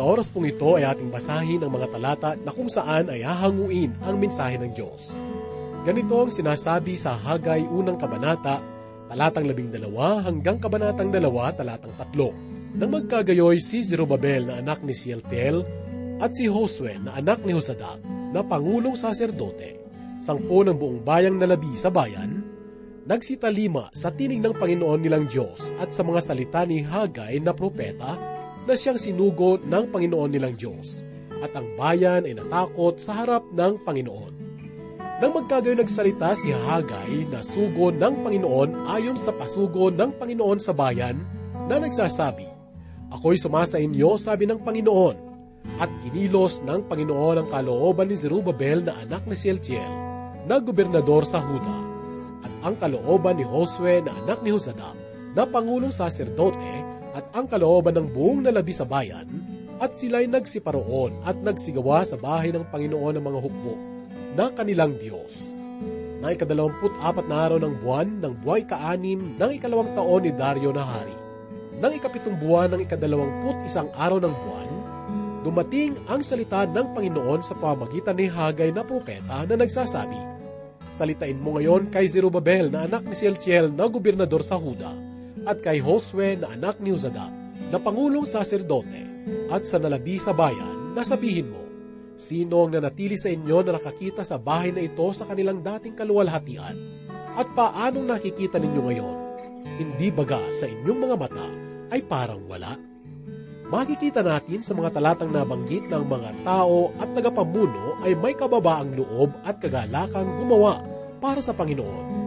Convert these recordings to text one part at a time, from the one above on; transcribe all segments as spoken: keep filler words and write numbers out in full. Sa oras pong ito ay ating basahin ang mga talata na kung saan ay hahanguin ang mensahe ng Diyos. Ganito ang sinasabi sa Hagai unang kabanata, talatang labing dalawa hanggang kabanatang dalawa, talatang tatlo. Nang magkagayoy si Zerubabel na anak ni Shealtiel at si Josue na anak ni Josadak na pangulong saserdote, sangpo ng buong bayang nalabi sa bayan, nagsitalima sa tinig ng Panginoon nilang Diyos at sa mga salita ni Hagai na propeta, na siyang sinugo ng Panginoon nilang Diyos, at ang bayan ay natakot sa harap ng Panginoon. Nang magkagayo nagsalita si Hagai na sugo ng Panginoon ayon sa pasugo ng Panginoon sa bayan, na nagsasabi, "Ako'y sumasa inyo," sabi ng Panginoon, at kinilos ng Panginoon ang kalooban ni Zerubabel na anak ni Shealtiel, na gobernador sa Juda, at ang kalooban ni Josue na anak ni Josadak, na pangulong saserdote, at ang kalooban ng buong nalabi sa bayan, at sila'y nagsiparoon at nagsigawa sa bahay ng Panginoon ng mga hukbo na kanilang Diyos. Na ikadalawamput-apat na araw ng buwan ng buhay kaanim ng ikalawang taon ni Dario na hari, nang ikapitong buwan ng ikadalawamput isang araw ng buwan, dumating ang salita ng Panginoon sa pamagitan ni Hagai na propeta na nagsasabi, "Salitain mo ngayon kay Zerubabel na anak ni Shealtiel na gobernador sa Juda, at kay Josue na anak ni Uzadak na pangulong saserdote, at sa nalabi sa bayan, na sabihin mo, sino ang nanatili sa inyo na nakakita sa bahay na ito sa kanilang dating kaluwalhatian? At paanong nakikita ninyo ngayon? Hindi baga sa inyong mga mata ay parang wala?" Makikita natin sa mga talatang nabanggit ng mga tao at tagapamuno ay may kababaang loob at kagalakang gumawa para sa Panginoon.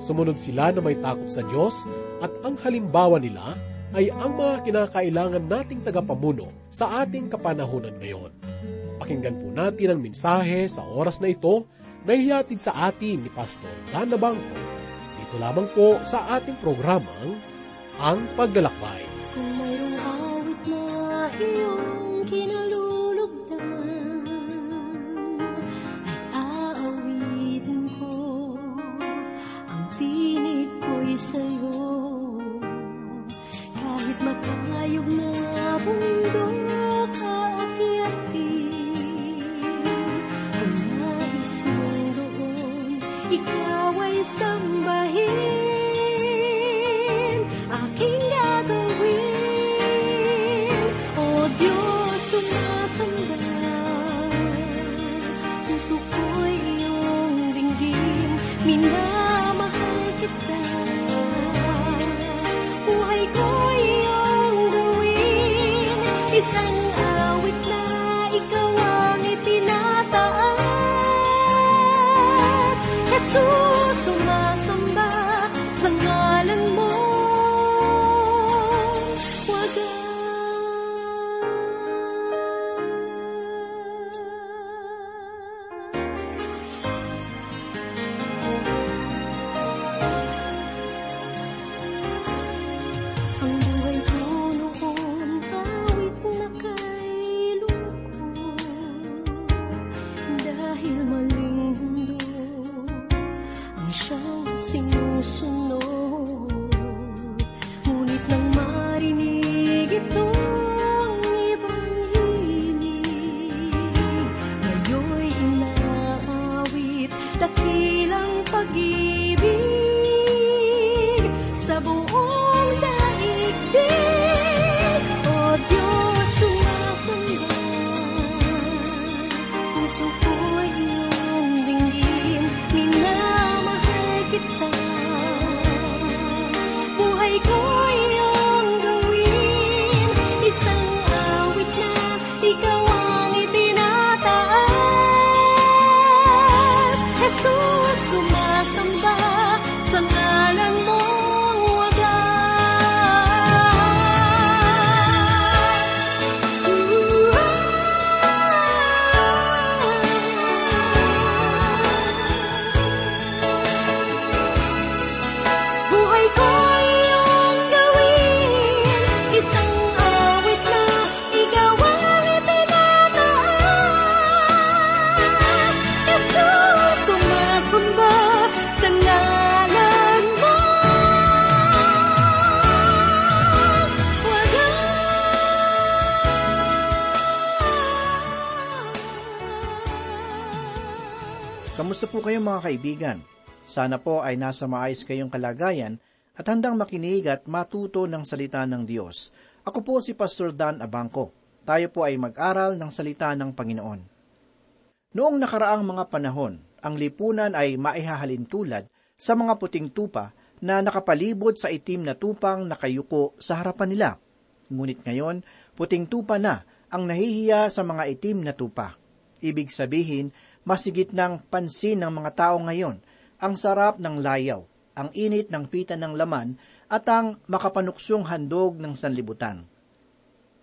Sumunod sila na may takot sa Diyos, at ang halimbawa nila ay ang mga kinakailangan nating tagapamuno sa ating kapanahunan ngayon. Pakinggan po natin ang mensahe sa oras na ito na ihatid sa atin ni Pastor Dan Abangco. Dito lamang po sa ating programang Ang Paglalakbay. Kung mayroong awit na iyong kinalulugdan, ay aawitin ko ang tinig ko'y sa'yo. Kahit matayog na bundok aakyatin, kung nais mong doon, ikaw ay sambahin, aking gagawin. O Diyos, sumasamba, puso ko'y iyong dinggin, minamahal kita. Isang awit na ikaw ang itinataas, Hesus, sumasamba sa ngalan mo. Wagas ang buhay ko noon, awit na kay lungkot, dahil maling mundo ang siyang sinusunod. Ngunit nang marinig itong ibang hiling, ngayo'y inaawit dakilang pag-ibig sa buong. O Diyos, sumasamba, puso ko'y iyong dinggin, minamahal kita, buhay ko'y iyong gawin, isang awit na ikaw ang itinataas, Hesus, sumasamba Kamusta po kayong mga kaibigan? Sana po ay nasa maayos kayong kalagayan at handang makinig at matuto ng salita ng Diyos. Ako po si Pastor Dan Abangco. Tayo po ay mag-aral ng salita ng Panginoon. Noong nakaraang mga panahon, ang lipunan ay maihahalin tulad sa mga puting tupa na nakapalibot sa itim na tupang nakayuko sa harapan nila. Ngunit ngayon, puting tupa na ang nahihiya sa mga itim na tupa. Ibig sabihin, masigit ng pansin ng mga tao ngayon, ang sarap ng layaw, ang init ng pita ng laman, at ang makapanuksong handog ng sanlibutan.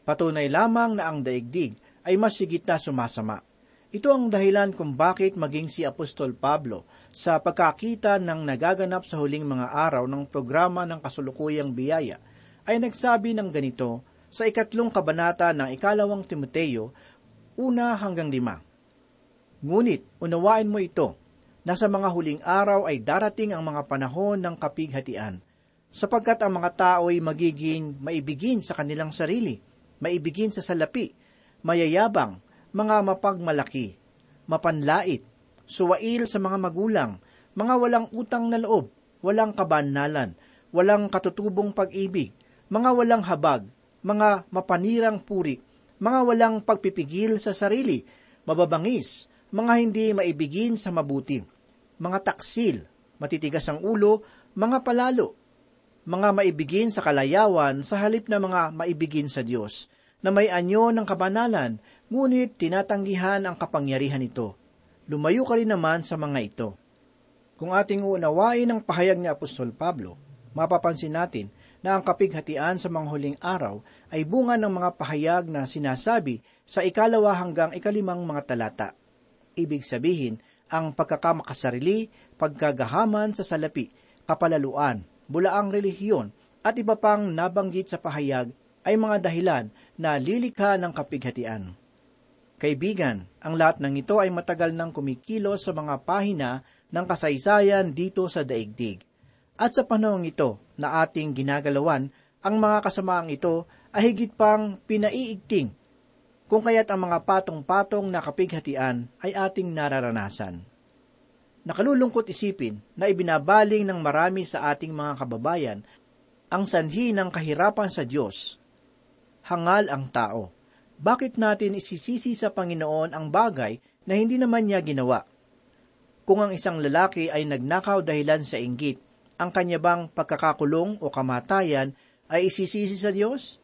Patunay lamang na ang daigdig ay masigit na sumasama. Ito ang dahilan kung bakit maging si Apostol Pablo sa pagkakita ng nagaganap sa huling mga araw ng programa ng kasulukuyang biyaya ay nagsabi ng ganito sa ikatlong kabanata ng ikalawang Timoteo, una hanggang lima. Ngunit, unawain mo ito, na sa mga huling araw ay darating ang mga panahon ng kapighatian, sapagkat ang mga tao ay magiging maibigin sa kanilang sarili, maibigin sa salapi, mayayabang, mga mapagmalaki, mapanlait, suwail sa mga magulang, mga walang utang na loob, walang kabanalan, walang katutubong pag-ibig, mga walang habag, mga mapanirang puri, mga walang pagpipigil sa sarili, mababangis, mga hindi maibigin sa mabuti, mga taksil, matitigas ang ulo, mga palalo, mga maibigin sa kalayawan sa halip na mga maibigin sa Diyos, na may anyo ng kabanalan, ngunit tinatanggihan ang kapangyarihan nito. Lumayo ka rin naman sa mga ito. Kung ating uunawain ang pahayag ni Apostol Pablo, mapapansin natin na ang kapighatian sa mga huling araw ay bunga ng mga pahayag na sinasabi sa ikalawa hanggang ikalimang mga talata. Ibig sabihin, ang pagkakamakasarili, pagkagahaman sa salapi, kapalaluan, bulaang relihiyon, at iba pang nabanggit sa pahayag ay mga dahilan na lilikha ng kapighatian. Kaibigan, ang lahat ng ito ay matagal nang kumikilos sa mga pahina ng kasaysayan dito sa daigdig. At sa panahong ito na ating ginagalawan, ang mga kasamaang ito ay higit pang pinaiigting, kung kaya't ang mga patong-patong na kapighatian ay ating nararanasan. Nakalulungkot isipin na ibinabaling ng marami sa ating mga kababayan ang sanhi ng kahirapan sa Diyos. Hangal ang tao. Bakit natin isisisi sa Panginoon ang bagay na hindi naman niya ginawa? Kung ang isang lalaki ay nagnakaw dahilan sa inggit, ang kanya bang pagkakakulong o kamatayan ay isisisi sa Diyos?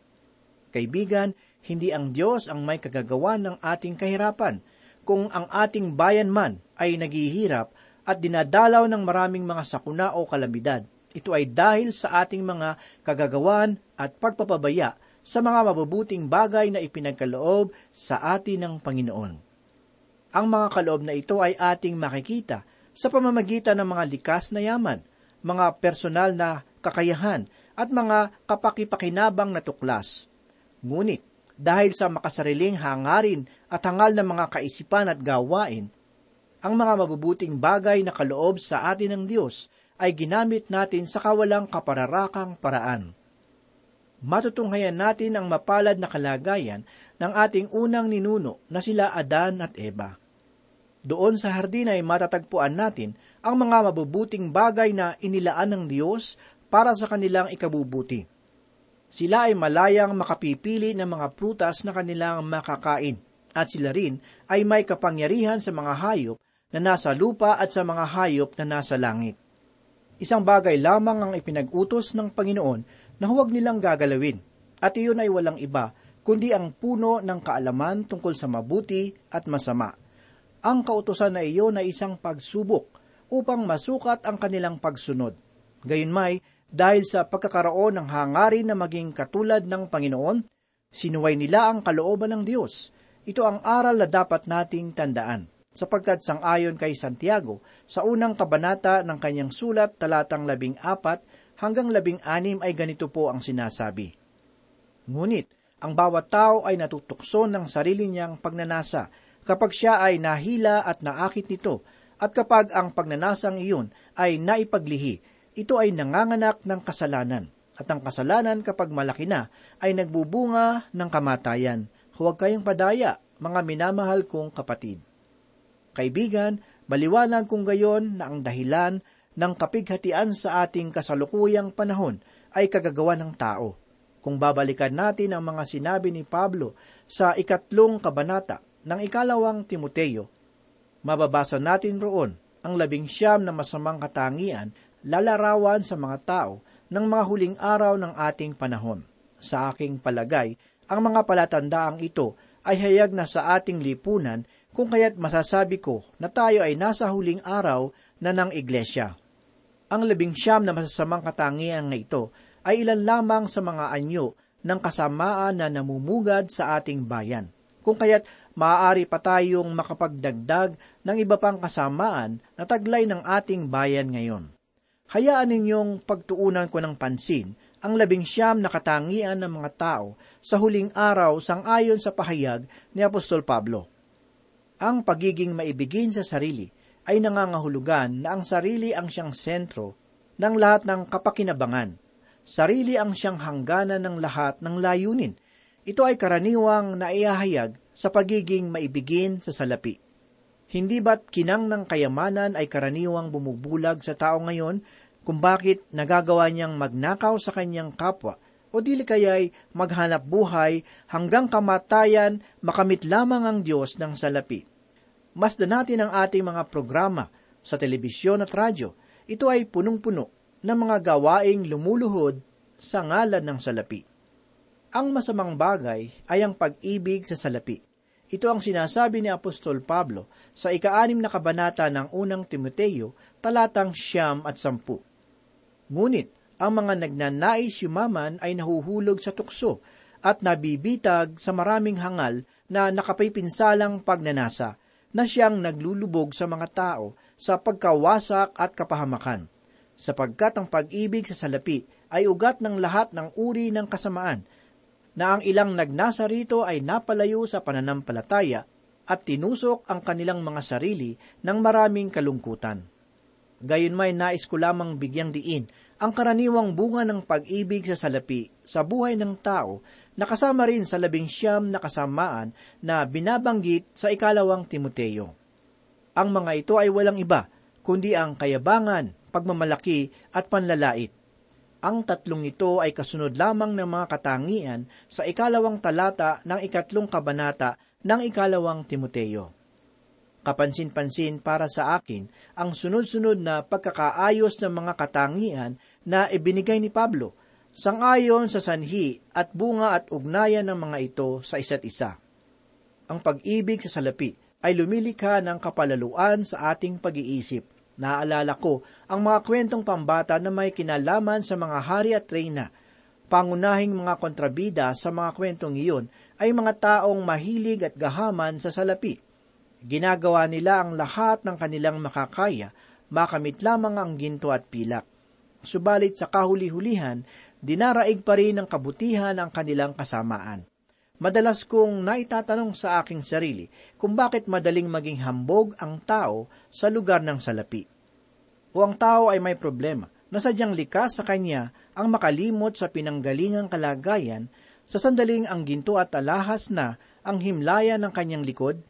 Kaibigan, hindi ang Diyos ang may kagagawa ng ating kahirapan, kung ang ating bayan man ay naghihirap at dinadalaw ng maraming mga sakuna o kalamidad. Ito ay dahil sa ating mga kagagawan at pagpapabaya sa mga mabubuting bagay na ipinagkaloob sa atin ng Panginoon. Ang mga kaloob na ito ay ating makikita sa pamamagitan ng mga likas na yaman, mga personal na kakayahan at mga kapakipakinabang na tuklas. Ngunit, dahil sa makasariling hangarin at hangal ng mga kaisipan at gawain, ang mga mabubuting bagay na kaloob sa atin ng Diyos ay ginamit natin sa kawalang kapararakang paraan. Matutunghayan natin ang mapalad na kalagayan ng ating unang ninuno na sila Adan at Eva. Doon sa hardin ay matatagpuan natin ang mga mabubuting bagay na inilaan ng Diyos para sa kanilang ikabubuti. Sila ay malayang makapipili ng mga prutas na kanilang makakain, at sila rin ay may kapangyarihan sa mga hayop na nasa lupa at sa mga hayop na nasa langit. Isang bagay lamang ang ipinag-utos ng Panginoon na huwag nilang gagalawin, at iyon ay walang iba kundi ang puno ng kaalaman tungkol sa mabuti at masama. Ang kautusan na iyon ay isang pagsubok upang masukat ang kanilang pagsunod. Gayunmay, dahil sa pagkakaroon ng hangarin na maging katulad ng Panginoon, sinuway nila ang kalooban ng Diyos. Ito ang aral na dapat nating tandaan, sapagkat sangayon kay Santiago sa unang kabanata ng kanyang sulat talatang labing apat hanggang labing anim ay ganito po ang sinasabi. Ngunit, ang bawat tao ay natutukso ng sarili niyang pagnanasa kapag siya ay nahila at naakit nito, at kapag ang pagnanasang iyon ay naipaglihi, ito ay nanganganak ng kasalanan, at ang kasalanan kapag malaki na ay nagbubunga ng kamatayan. Huwag kayong padaya, mga minamahal kong kapatid. Kaibigan, Baliwanag kung gayon na ang dahilan ng kapighatian sa ating kasalukuyang panahon ay kagagawa ng tao. Kung babalikan natin ang mga sinabi ni Pablo sa ikatlong kabanata ng ikalawang Timoteo, mababasa natin roon ang labing siyam na masamang katangian lalarawan sa mga tao ng mga huling araw ng ating panahon. Sa aking palagay, ang mga palatandaang ito ay hayag na sa ating lipunan, kung kaya't masasabi ko na tayo ay nasa huling araw na ng Iglesia. Ang labing siyam na masasamang katangian na ito ay ilan lamang sa mga anyo ng kasamaan na namumugad sa ating bayan, kung kaya't maaari pa tayong makapagdagdag ng iba pang kasamaan na taglay ng ating bayan ngayon. Hayaan ninyong pagtuunan ko ng pansin ang labing siyam na katangian ng mga tao sa huling araw sangayon sa pahayag ni Apostol Pablo. Ang pagiging maibigin sa sarili ay nangangahulugan na ang sarili ang siyang sentro ng lahat ng kapakinabangan. Sarili ang siyang hangganan ng lahat ng layunin. Ito ay karaniwang naihahayag sa pagiging maibigin sa salapi. Hindi ba't kinang ng kayamanan ay karaniwang bumubulag sa tao ngayon kung bakit nagagawa niyang magnakaw sa kanyang kapwa o dili kaya'y maghanap buhay hanggang kamatayan makamit lamang ang Diyos ng salapi? Masdan natin ang ating mga programa sa telebisyon at radyo. Ito ay punong-puno ng mga gawaing lumuluhod sa ngalan ng salapi. Ang masamang bagay ay ang pag-ibig sa salapi. Ito ang sinasabi ni Apostol Pablo sa ika-anim na kabanata ng unang Timoteo, talatang siyam at sampu. Ngunit, ang mga nagnanais yumaman ay nahuhulog sa tukso at nabibitag sa maraming hangal na nakapipinsalang pagnanasa na siyang naglulubog sa mga tao sa pagkawasak at kapahamakan, sapagkat ang pag-ibig sa salapi ay ugat ng lahat ng uri ng kasamaan, na ang ilang nagnasa rito ay napalayo sa pananampalataya at tinusok ang kanilang mga sarili ng maraming kalungkutan. Gayunmay, nais ko lamang bigyang diin ang karaniwang bunga ng pag-ibig sa salapi sa buhay ng tao na kasama rin sa labing siyam na kasamaan na binabanggit sa ikalawang Timoteo. Ang mga ito ay walang iba, kundi ang kayabangan, pagmamalaki at panlalait. Ang tatlong ito ay kasunod lamang ng mga katangian sa ikalawang talata ng ikatlong kabanata ng ikalawang Timoteo. Kapansin-pansin para sa akin ang sunod-sunod na pagkakaayos ng mga katangian na ibinigay ni Pablo, sangayon sa sanhi at bunga at ugnayan ng mga ito sa isa't isa. Ang pag-ibig sa salapi ay lumilikha ng kapalaluan sa ating pag-iisip. Naalala ko ang mga kwentong pambata na may kinalaman sa mga hari at reyna. Pangunahing mga kontrabida sa mga kwentong iyon ay mga taong mahilig at gahaman sa salapi. Ginagawa nila ang lahat ng kanilang makakaya, makamit lamang ang ginto at pilak. Subalit sa kahuli-hulihan, dinaraig pa rin ang kabutihan ang kanilang kasamaan. Madalas kong naitatanong sa aking sarili kung bakit madaling maging hambog ang tao sa lugar ng salapi. O ang tao ay may problema na sadyang likas sa kanya ang makalimot sa pinanggalingang kalagayan, sa sandaling ang ginto at alahas na ang himlayan ng kanyang likod?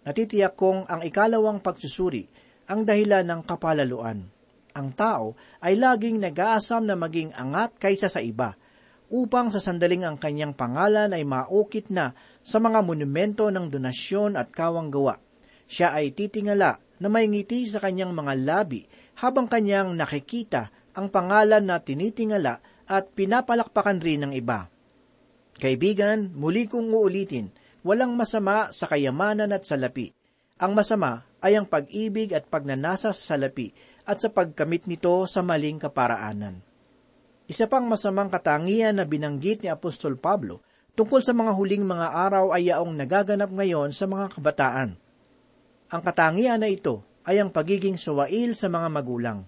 Natitiyak kong ang ikalawang pagsusuri ang dahilan ng kapalaluan. Ang tao ay laging nag-aasam na maging angat kaysa sa iba, upang sa sandaling ang kanyang pangalan ay maukit na sa mga monumento ng donasyon at kawanggawa. Siya ay titingala na may ngiti sa kanyang mga labi habang kanyang nakikita ang pangalan na tinitingala at pinapalakpakan rin ng iba. Kaibigan, muli kong uulitin, walang masama sa kayamanan at salapi. Ang masama ay ang pag-ibig at pagnanasa sa salapi at sa pagkamit nito sa maling kaparaanan. Isa pang masamang katangian na binanggit ni Apostol Pablo tungkol sa mga huling mga araw ay yaong nagaganap ngayon sa mga kabataan. Ang katangian na ito ay ang pagiging suwail sa mga magulang.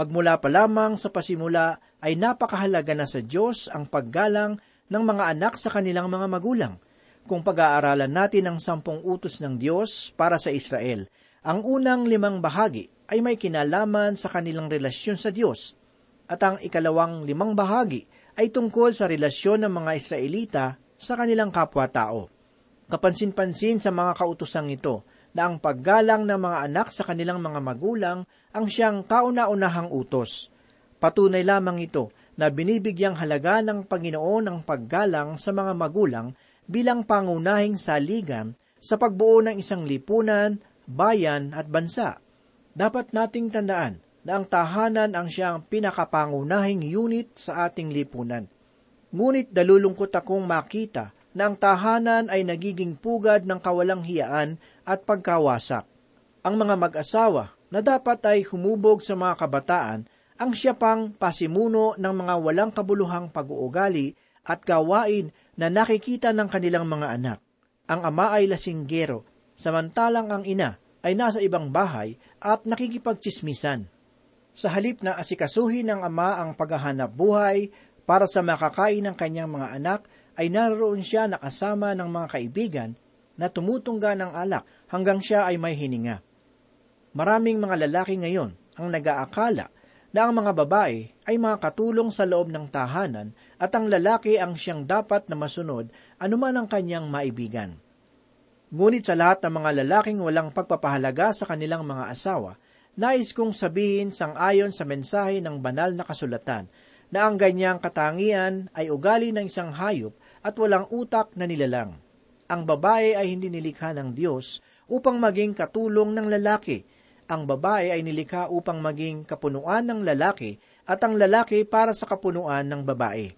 Magmula pa lamang sa pasimula ay napakahalaga na sa Diyos ang paggalang ng mga anak sa kanilang mga magulang. Kung pag-aaralan natin ang sampung utos ng Diyos para sa Israel, ang unang limang bahagi ay may kinalaman sa kanilang relasyon sa Diyos, at ang ikalawang limang bahagi ay tungkol sa relasyon ng mga Israelita sa kanilang kapwa-tao. Kapansin-pansin sa mga kautosang ito na ang paggalang ng mga anak sa kanilang mga magulang ang siyang kauna-unahang utos. Patunay lamang ito na binibigyang halaga ng Panginoon ang paggalang sa mga magulang bilang pangunahing saligan sa pagbuo ng isang lipunan, bayan at bansa. Dapat nating tandaan na ang tahanan ang siyang pinakapangunahing unit sa ating lipunan. Ngunit dalulungkot akong makita na ang tahanan ay nagiging pugad ng kawalang hiyaan at pagkawasak. Ang mga mag-asawa na dapat ay humubog sa mga kabataan ang siya pang pasimuno ng mga walang kabuluhang pag-uugali at gawain na nakikita ng kanilang mga anak. Ang ama ay lasinggero, samantalang ang ina ay nasa ibang bahay at nakikipagtsismisan. Sa halip na asikasuhin ng ama ang paghahanap buhay para sa makakain ng kanyang mga anak, ay naroon siya nakasama ng mga kaibigan na tumutungga ng alak hanggang siya ay may hininga. Maraming mga lalaki ngayon ang nag-aakala na ang mga babae ay mga katulong sa loob ng tahanan at ang lalaki ang siyang dapat na masunod anuman ang kanyang maibigan. Ngunit sa lahat ng mga lalaking walang pagpapahalaga sa kanilang mga asawa, nais kong sabihin sang-ayon sa mensahe ng banal na kasulatan na ang ganyang katangian ay ugali ng isang hayop at walang utak na nilalang. Ang babae ay hindi nilikha ng Diyos upang maging katulong ng lalaki. Ang babae ay nilikha upang maging kapunuan ng lalaki at ang lalaki para sa kapunuan ng babae.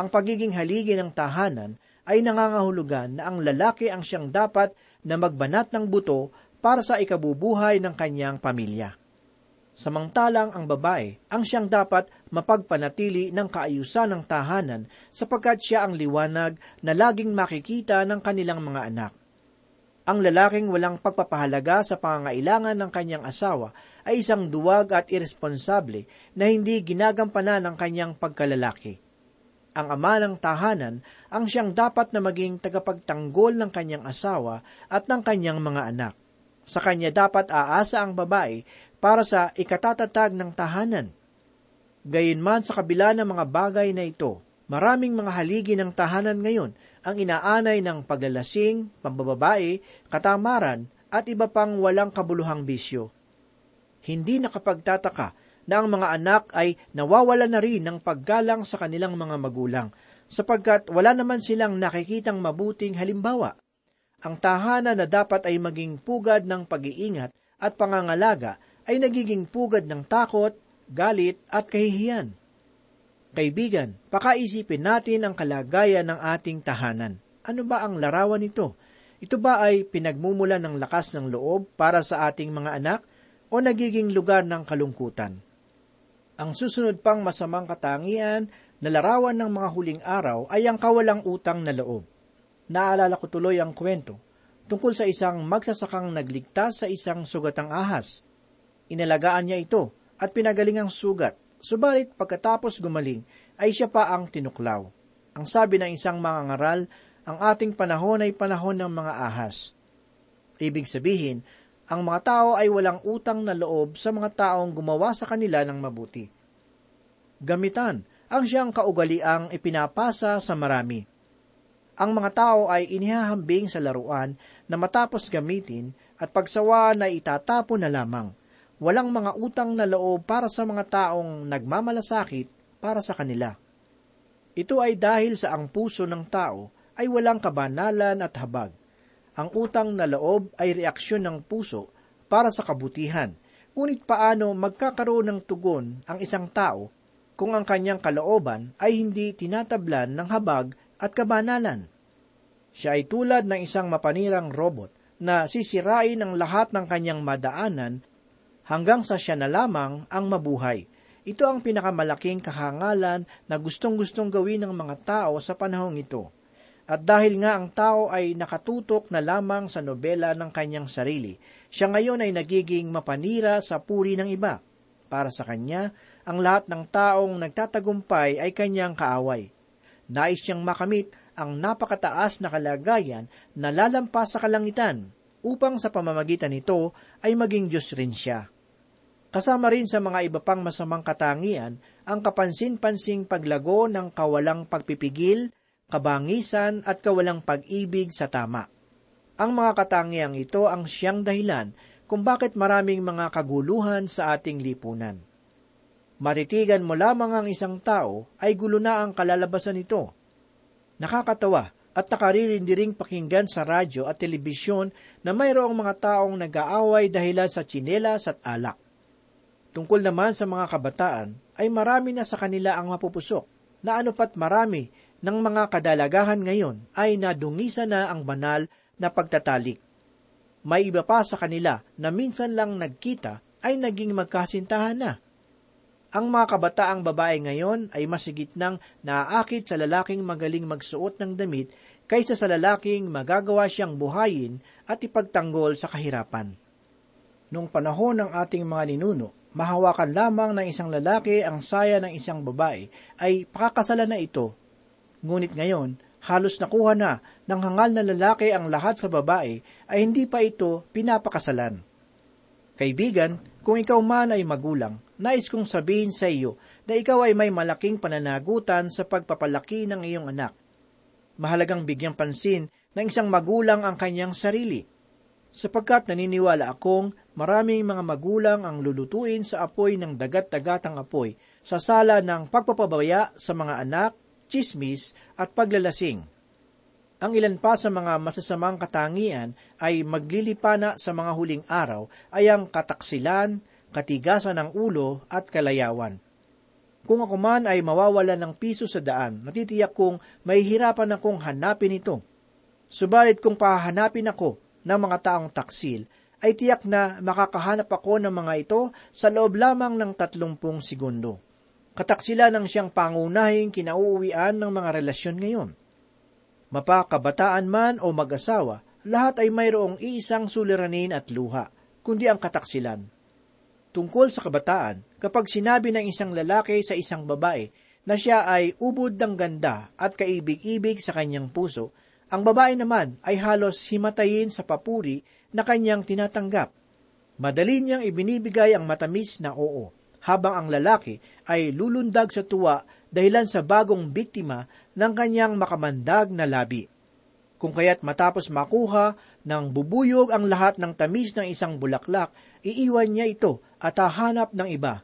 Ang pagiging haligi ng tahanan ay nangangahulugan na ang lalaki ang siyang dapat na magbanat ng buto para sa ikabubuhay ng kanyang pamilya. Samantalang ang babae ang siyang dapat mapagpanatili ng kaayusan ng tahanan sapagkat siya ang liwanag na laging makikita ng kanilang mga anak. Ang lalaking walang pagpapahalaga sa pangangailangan ng kanyang asawa ay isang duwag at irresponsable na hindi ginagampanan ng kanyang pagkalalaki. Ang ama ng tahanan ang siyang dapat na maging tagapagtanggol ng kanyang asawa at ng kanyang mga anak. Sa kanya dapat aasa ang babae para sa ikatatatag ng tahanan. Gayunman sa kabila ng mga bagay na ito, maraming mga haligi ng tahanan ngayon ang inaanay ng paglalasing, pambababae, katamaran at iba pang walang kabuluhang bisyo. Hindi nakapagtataka na ang mga anak ay nawawala na rin ng paggalang sa kanilang mga magulang sapagkat wala naman silang nakikitang mabuting halimbawa. Ang tahanan na dapat ay maging pugad ng pag-iingat at pangangalaga ay nagiging pugad ng takot, galit at kahihiyan. Kaibigan, pakaisipin natin ang kalagayan ng ating tahanan. Ano ba ang larawan nito? Ito ba ay pinagmumula ng lakas ng loob para sa ating mga anak o nagiging lugar ng kalungkutan? Ang susunod pang masamang katangian na larawan ng mga huling araw ay ang kawalang utang na loob. Naalala ko tuloy ang kwento tungkol sa isang magsasakang nagligtas sa isang sugatang ahas. Inalagaan niya ito at pinagaling ang sugat. Subalit pagkatapos gumaling, ay siya pa ang tinuklaw. Ang sabi ng isang mangangaral, ang ating panahon ay panahon ng mga ahas. Ibig sabihin, ang mga tao ay walang utang na loob sa mga taong gumawa sa kanila ng mabuti. Gamitan ang siyang kaugaliang ipinapasa sa marami. Ang mga tao ay inihahambing sa laruan na matapos gamitin at pagsawaan na itatapon na lamang. Walang mga utang na loob para sa mga taong nagmamalasakit para sa kanila. Ito ay dahil sa ang puso ng tao ay walang kabanalan at habag. Ang utang na loob ay reaksyon ng puso para sa kabutihan. Ngunit paano magkakaroon ng tugon ang isang tao kung ang kanyang kalooban ay hindi tinatablan ng habag at kabanalan? Siya ay tulad ng isang mapanirang robot na sisirain ang lahat ng kanyang madaanan hanggang sa siya na lamang ang mabuhay. Ito ang pinakamalaking kahangalan na gustong-gustong gawin ng mga tao sa panahong ito. At dahil nga ang tao ay nakatutok na lamang sa nobela ng kanyang sarili, siya ngayon ay nagiging mapanira sa puri ng iba. Para sa kanya, ang lahat ng taong nagtatagumpay ay kanyang kaaway. Nais siyang makamit ang napakataas na kalagayan na lalampas sa kalangitan, upang sa pamamagitan nito ay maging Diyos rin siya. Kasama rin sa mga iba pang masamang katangian ang kapansin-pansing paglago ng kawalang pagpipigil, kabangisan at kawalang pag-ibig sa tama. Ang mga katangiang ito ang siyang dahilan kung bakit maraming mga kaguluhan sa ating lipunan. Matitigan mo lamang ang isang tao ay gulo na ang kalalabasan nito. Nakakatawa at nakaririndiring pakinggan sa radyo at telebisyon na mayroong mga taong nag-aaway dahilan sa tsinelas at alak. Tungkol naman sa mga kabataan, ay marami na sa kanila ang mapupusok, na anupat marami ng mga kadalagahan ngayon ay nadungisa na ang banal na pagtatalik. May iba pa sa kanila na minsan lang nagkita ay naging magkasintahan na. Ang mga kabataang babae ngayon ay masigit nang naaakit sa lalaking magaling magsuot ng damit kaysa sa lalaking magagawa siyang buhayin at ipagtanggol sa kahirapan. Noong panahon ng ating mga ninuno, mahawakan lamang ng isang lalaki ang saya ng isang babae ay pakakasalan na ito. Ngunit ngayon, halos nakuha na ng hangal na lalaki ang lahat sa babae ay hindi pa ito pinapakasalan. Kaibigan, kung ikaw man ay magulang, nais kong sabihin sa iyo na ikaw ay may malaking pananagutan sa pagpapalaki ng iyong anak. Mahalagang bigyang pansin ng isang magulang ang kanyang sarili, sapagkat naniniwala akong maraming mga magulang ang lulutuin sa apoy ng dagat-dagatang apoy sa sala ng pagpapabaya sa mga anak, chismis at paglalasing. Ang ilan pa sa mga masasamang katangian ay maglilipana sa mga huling araw ay ang kataksilan, katigasan ng ulo at kalayawan. Kung ako man ay mawawala ng piso sa daan, natitiyak kong mahihirapan akong hanapin ito. Subalit kung pahahanapin ako ng mga taong taksil, ay tiyak na makakahanap ako ng mga ito sa loob lamang ng tatlumpung segundo. Kataksilan ang siyang pangunahing kinauuwian ng mga relasyon ngayon. Mapakabataan man o mag-asawa, lahat ay mayroong iisang suliranin at luha, kundi ang kataksilan. Tungkol sa kabataan, kapag sinabi ng isang lalaki sa isang babae na siya ay ubod ng ganda at kaibig-ibig sa kanyang puso, ang babae naman ay halos himatayin sa papuri na kanyang tinatanggap. Madali niyang ibinibigay ang matamis na oo, habang ang lalaki ay lulundag sa tuwa dahilan sa bagong biktima ng kanyang makamandag na labi. Kung kaya't matapos makuha ng bubuyog ang lahat ng tamis ng isang bulaklak, iiwan niya ito at hahanap ng iba.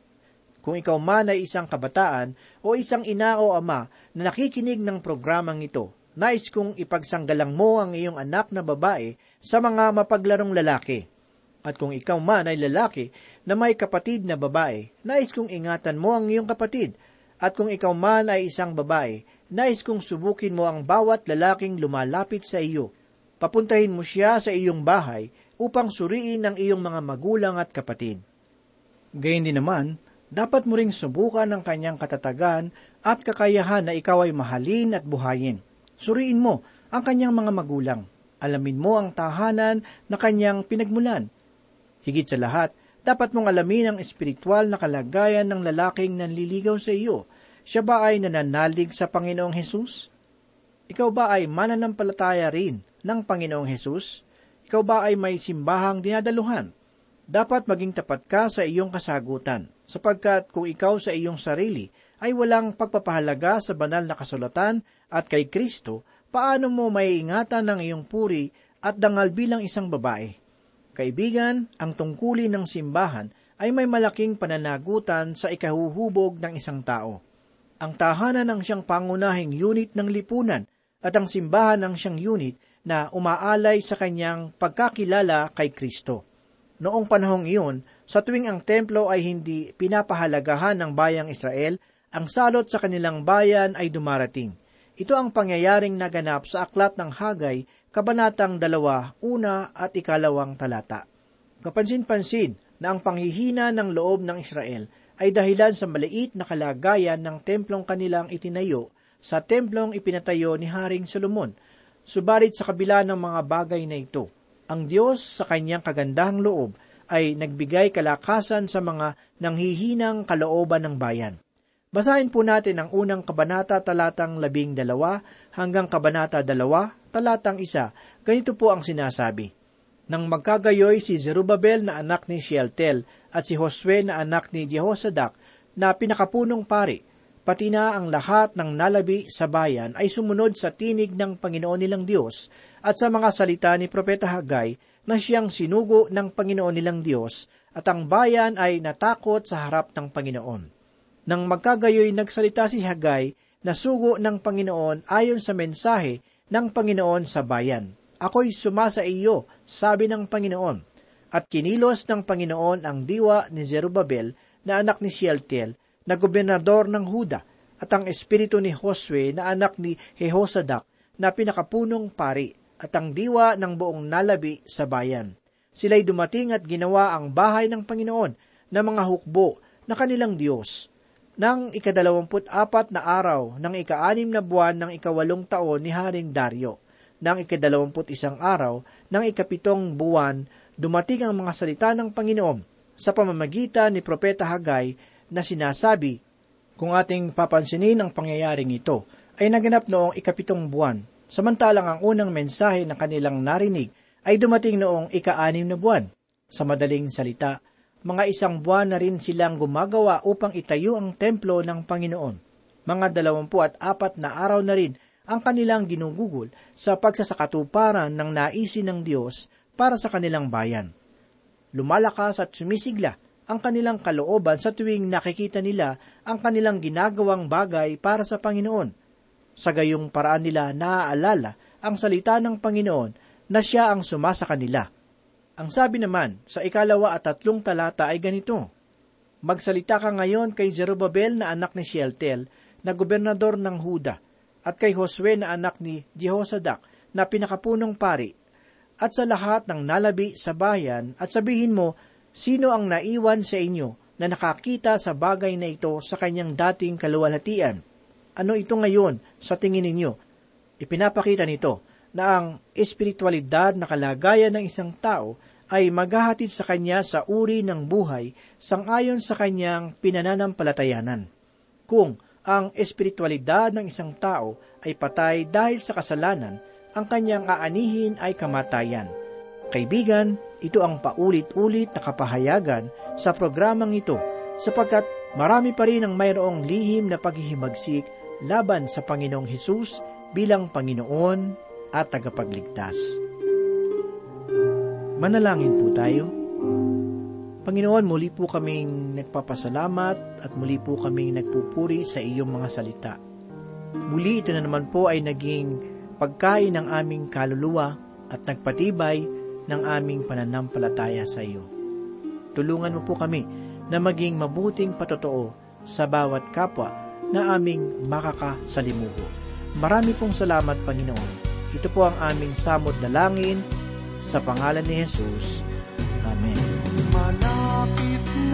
Kung ikaw man ay isang kabataan o isang ina o ama na nakikinig ng programang ito, nais kong ipagsanggalang mo ang iyong anak na babae sa mga mapaglarong lalaki. At kung ikaw man ay lalaki na may kapatid na babae, nais kong ingatan mo ang iyong kapatid. At kung ikaw man ay isang babae, nais kong subukin mo ang bawat lalaking lumalapit sa iyo. Papuntahin mo siya sa iyong bahay upang suriin ang iyong mga magulang at kapatid. Gayon din naman, dapat mo ring subukan ang kanyang katatagan at kakayahan na ikaw ay mahalin at buhayin. Suriin mo ang kanyang mga magulang. Alamin mo ang tahanan na kanyang pinagmulan. Higit sa lahat, dapat mong alamin ang espiritual na kalagayan ng lalaking nanliligaw sa iyo. Siya ba ay nananalig sa Panginoong Hesus? Ikaw ba ay mananampalataya rin ng Panginoong Hesus? Ikaw ba ay may simbahang dinadaluhan? Dapat maging tapat ka sa iyong kasagutan, sapagkat kung ikaw sa iyong sarili ay walang pagpapahalaga sa banal na kasulatan at kay Kristo, paano mo maiingatan ng iyong puri at dangal bilang isang babae? Kaibigan, ang tungkulin ng simbahan ay may malaking pananagutan sa ikahuhubog ng isang tao. Ang tahanan ang siyang pangunahing unit ng lipunan at ang simbahan ang siyang unit na umaalay sa kanyang pagkakilala kay Kristo. Noong panahong iyon, sa tuwing ang templo ay hindi pinapahalagahan ng bayang Israel, ang salot sa kanilang bayan ay dumarating. Ito ang pangyayaring naganap sa aklat ng Hagai, kabanatang dalawa, una at ikalawang talata. Kapansin-pansin na ang panghihina ng loob ng Israel ay dahilan sa maliit na kalagayan ng templong kanilang itinayo sa templong ipinatayo ni Haring Solomon. Subalit sa kabila ng mga bagay na ito, ang Diyos sa kanyang kagandahang loob ay nagbigay kalakasan sa mga nanghihinang kalooban ng bayan. Basahin po natin ang unang kabanata talatang labing dalawa hanggang kabanata dalawa talatang isa. Ganito po ang sinasabi. Nang magkagayoy si Zerubabel na anak ni Shealtiel at si Josue na anak ni Jehosadak na pinakapunong pari, pati na ang lahat ng nalabi sa bayan ay sumunod sa tinig ng Panginoon nilang Diyos at sa mga salita ni Propeta Hagai na siyang sinugo ng Panginoon nilang Diyos at ang bayan ay natakot sa harap ng Panginoon. Nang magkagayoy nagsalita si Hagai na sugo ng Panginoon ayon sa mensahe ng Panginoon sa bayan. Ako'y sumasa iyo, sabi ng Panginoon. At kinilos ng Panginoon ang diwa ni Zerubabel na anak ni Shealtiel na gobernador ng Juda at ang espiritu ni Josue na anak ni Jehosadak na pinakapunong pari at ang diwa ng buong nalabi sa bayan. Sila'y dumating at ginawa ang bahay ng Panginoon na mga hukbo na kanilang Diyos. Nang ikadalawamput apat na araw ng ikaanim na buwan ng ikawalong taon ni Haring Dario, nang ikadalawamput isang araw ng ikapitong buwan, dumating ang mga salita ng Panginoon sa pamamagitan ni Propeta Hagai na sinasabi, kung ating papansinin ang pangyayaring ito, ay naganap noong ikapitong buwan, samantalang ang unang mensahe na kanilang narinig ay dumating noong ika-anim na buwan. Sa madaling salita, mga isang buwan na rin silang gumagawa upang itayo ang templo ng Panginoon. Mga dalawampu at apat na araw na rin ang kanilang ginugugol sa pagsasakatuparan ng naisin ng Diyos para sa kanilang bayan. Lumalakas at sumisigla ang kanilang kalooban sa tuwing nakikita nila ang kanilang ginagawang bagay para sa Panginoon. Sa gayong paraan nila naaalala ang salita ng Panginoon na siya ang sumasa kanila. Ang sabi naman sa ikalawa at tatlong talata ay ganito, magsalita ka ngayon kay Zerubabel na anak ni Shealtiel na gobernador ng Juda at kay Josue na anak ni Jehosadak na pinakapunong pari at sa lahat ng nalabi sa bayan at sabihin mo, sino ang naiwan sa inyo na nakakita sa bagay na ito sa kanyang dating kaluwalhatian? Ano ito ngayon sa tingin ninyo? Ipinapakita nito na ang espiritualidad na kalagayan ng isang tao ay maghahatid sa kanya sa uri ng buhay sangayon sa kanyang pinananampalatayanan. Kung ang espiritualidad ng isang tao ay patay dahil sa kasalanan, ang kanyang aanihin ay kamatayan. Kaibigan, ito ang paulit-ulit na kapahayagan sa programang ito sapagkat marami pa rin ang mayroong lihim na paghihimagsik laban sa Panginoong Hesus bilang Panginoon at tagapagligtas. Manalangin po tayo. Panginoon, muli po kaming nagpapasalamat at muli po kaming nagpupuri sa iyong mga salita. Muli ito na naman po ay naging pagkain ng aming kaluluwa at nagpatibay ng aming pananampalataya sa iyo. Tulungan mo po kami na maging mabuting patotoo sa bawat kapwa na aming makakasalimuho. Marami pong salamat, Panginoon. Ito po ang aming samod na langin, sa pangalan ni Hesus. Amen.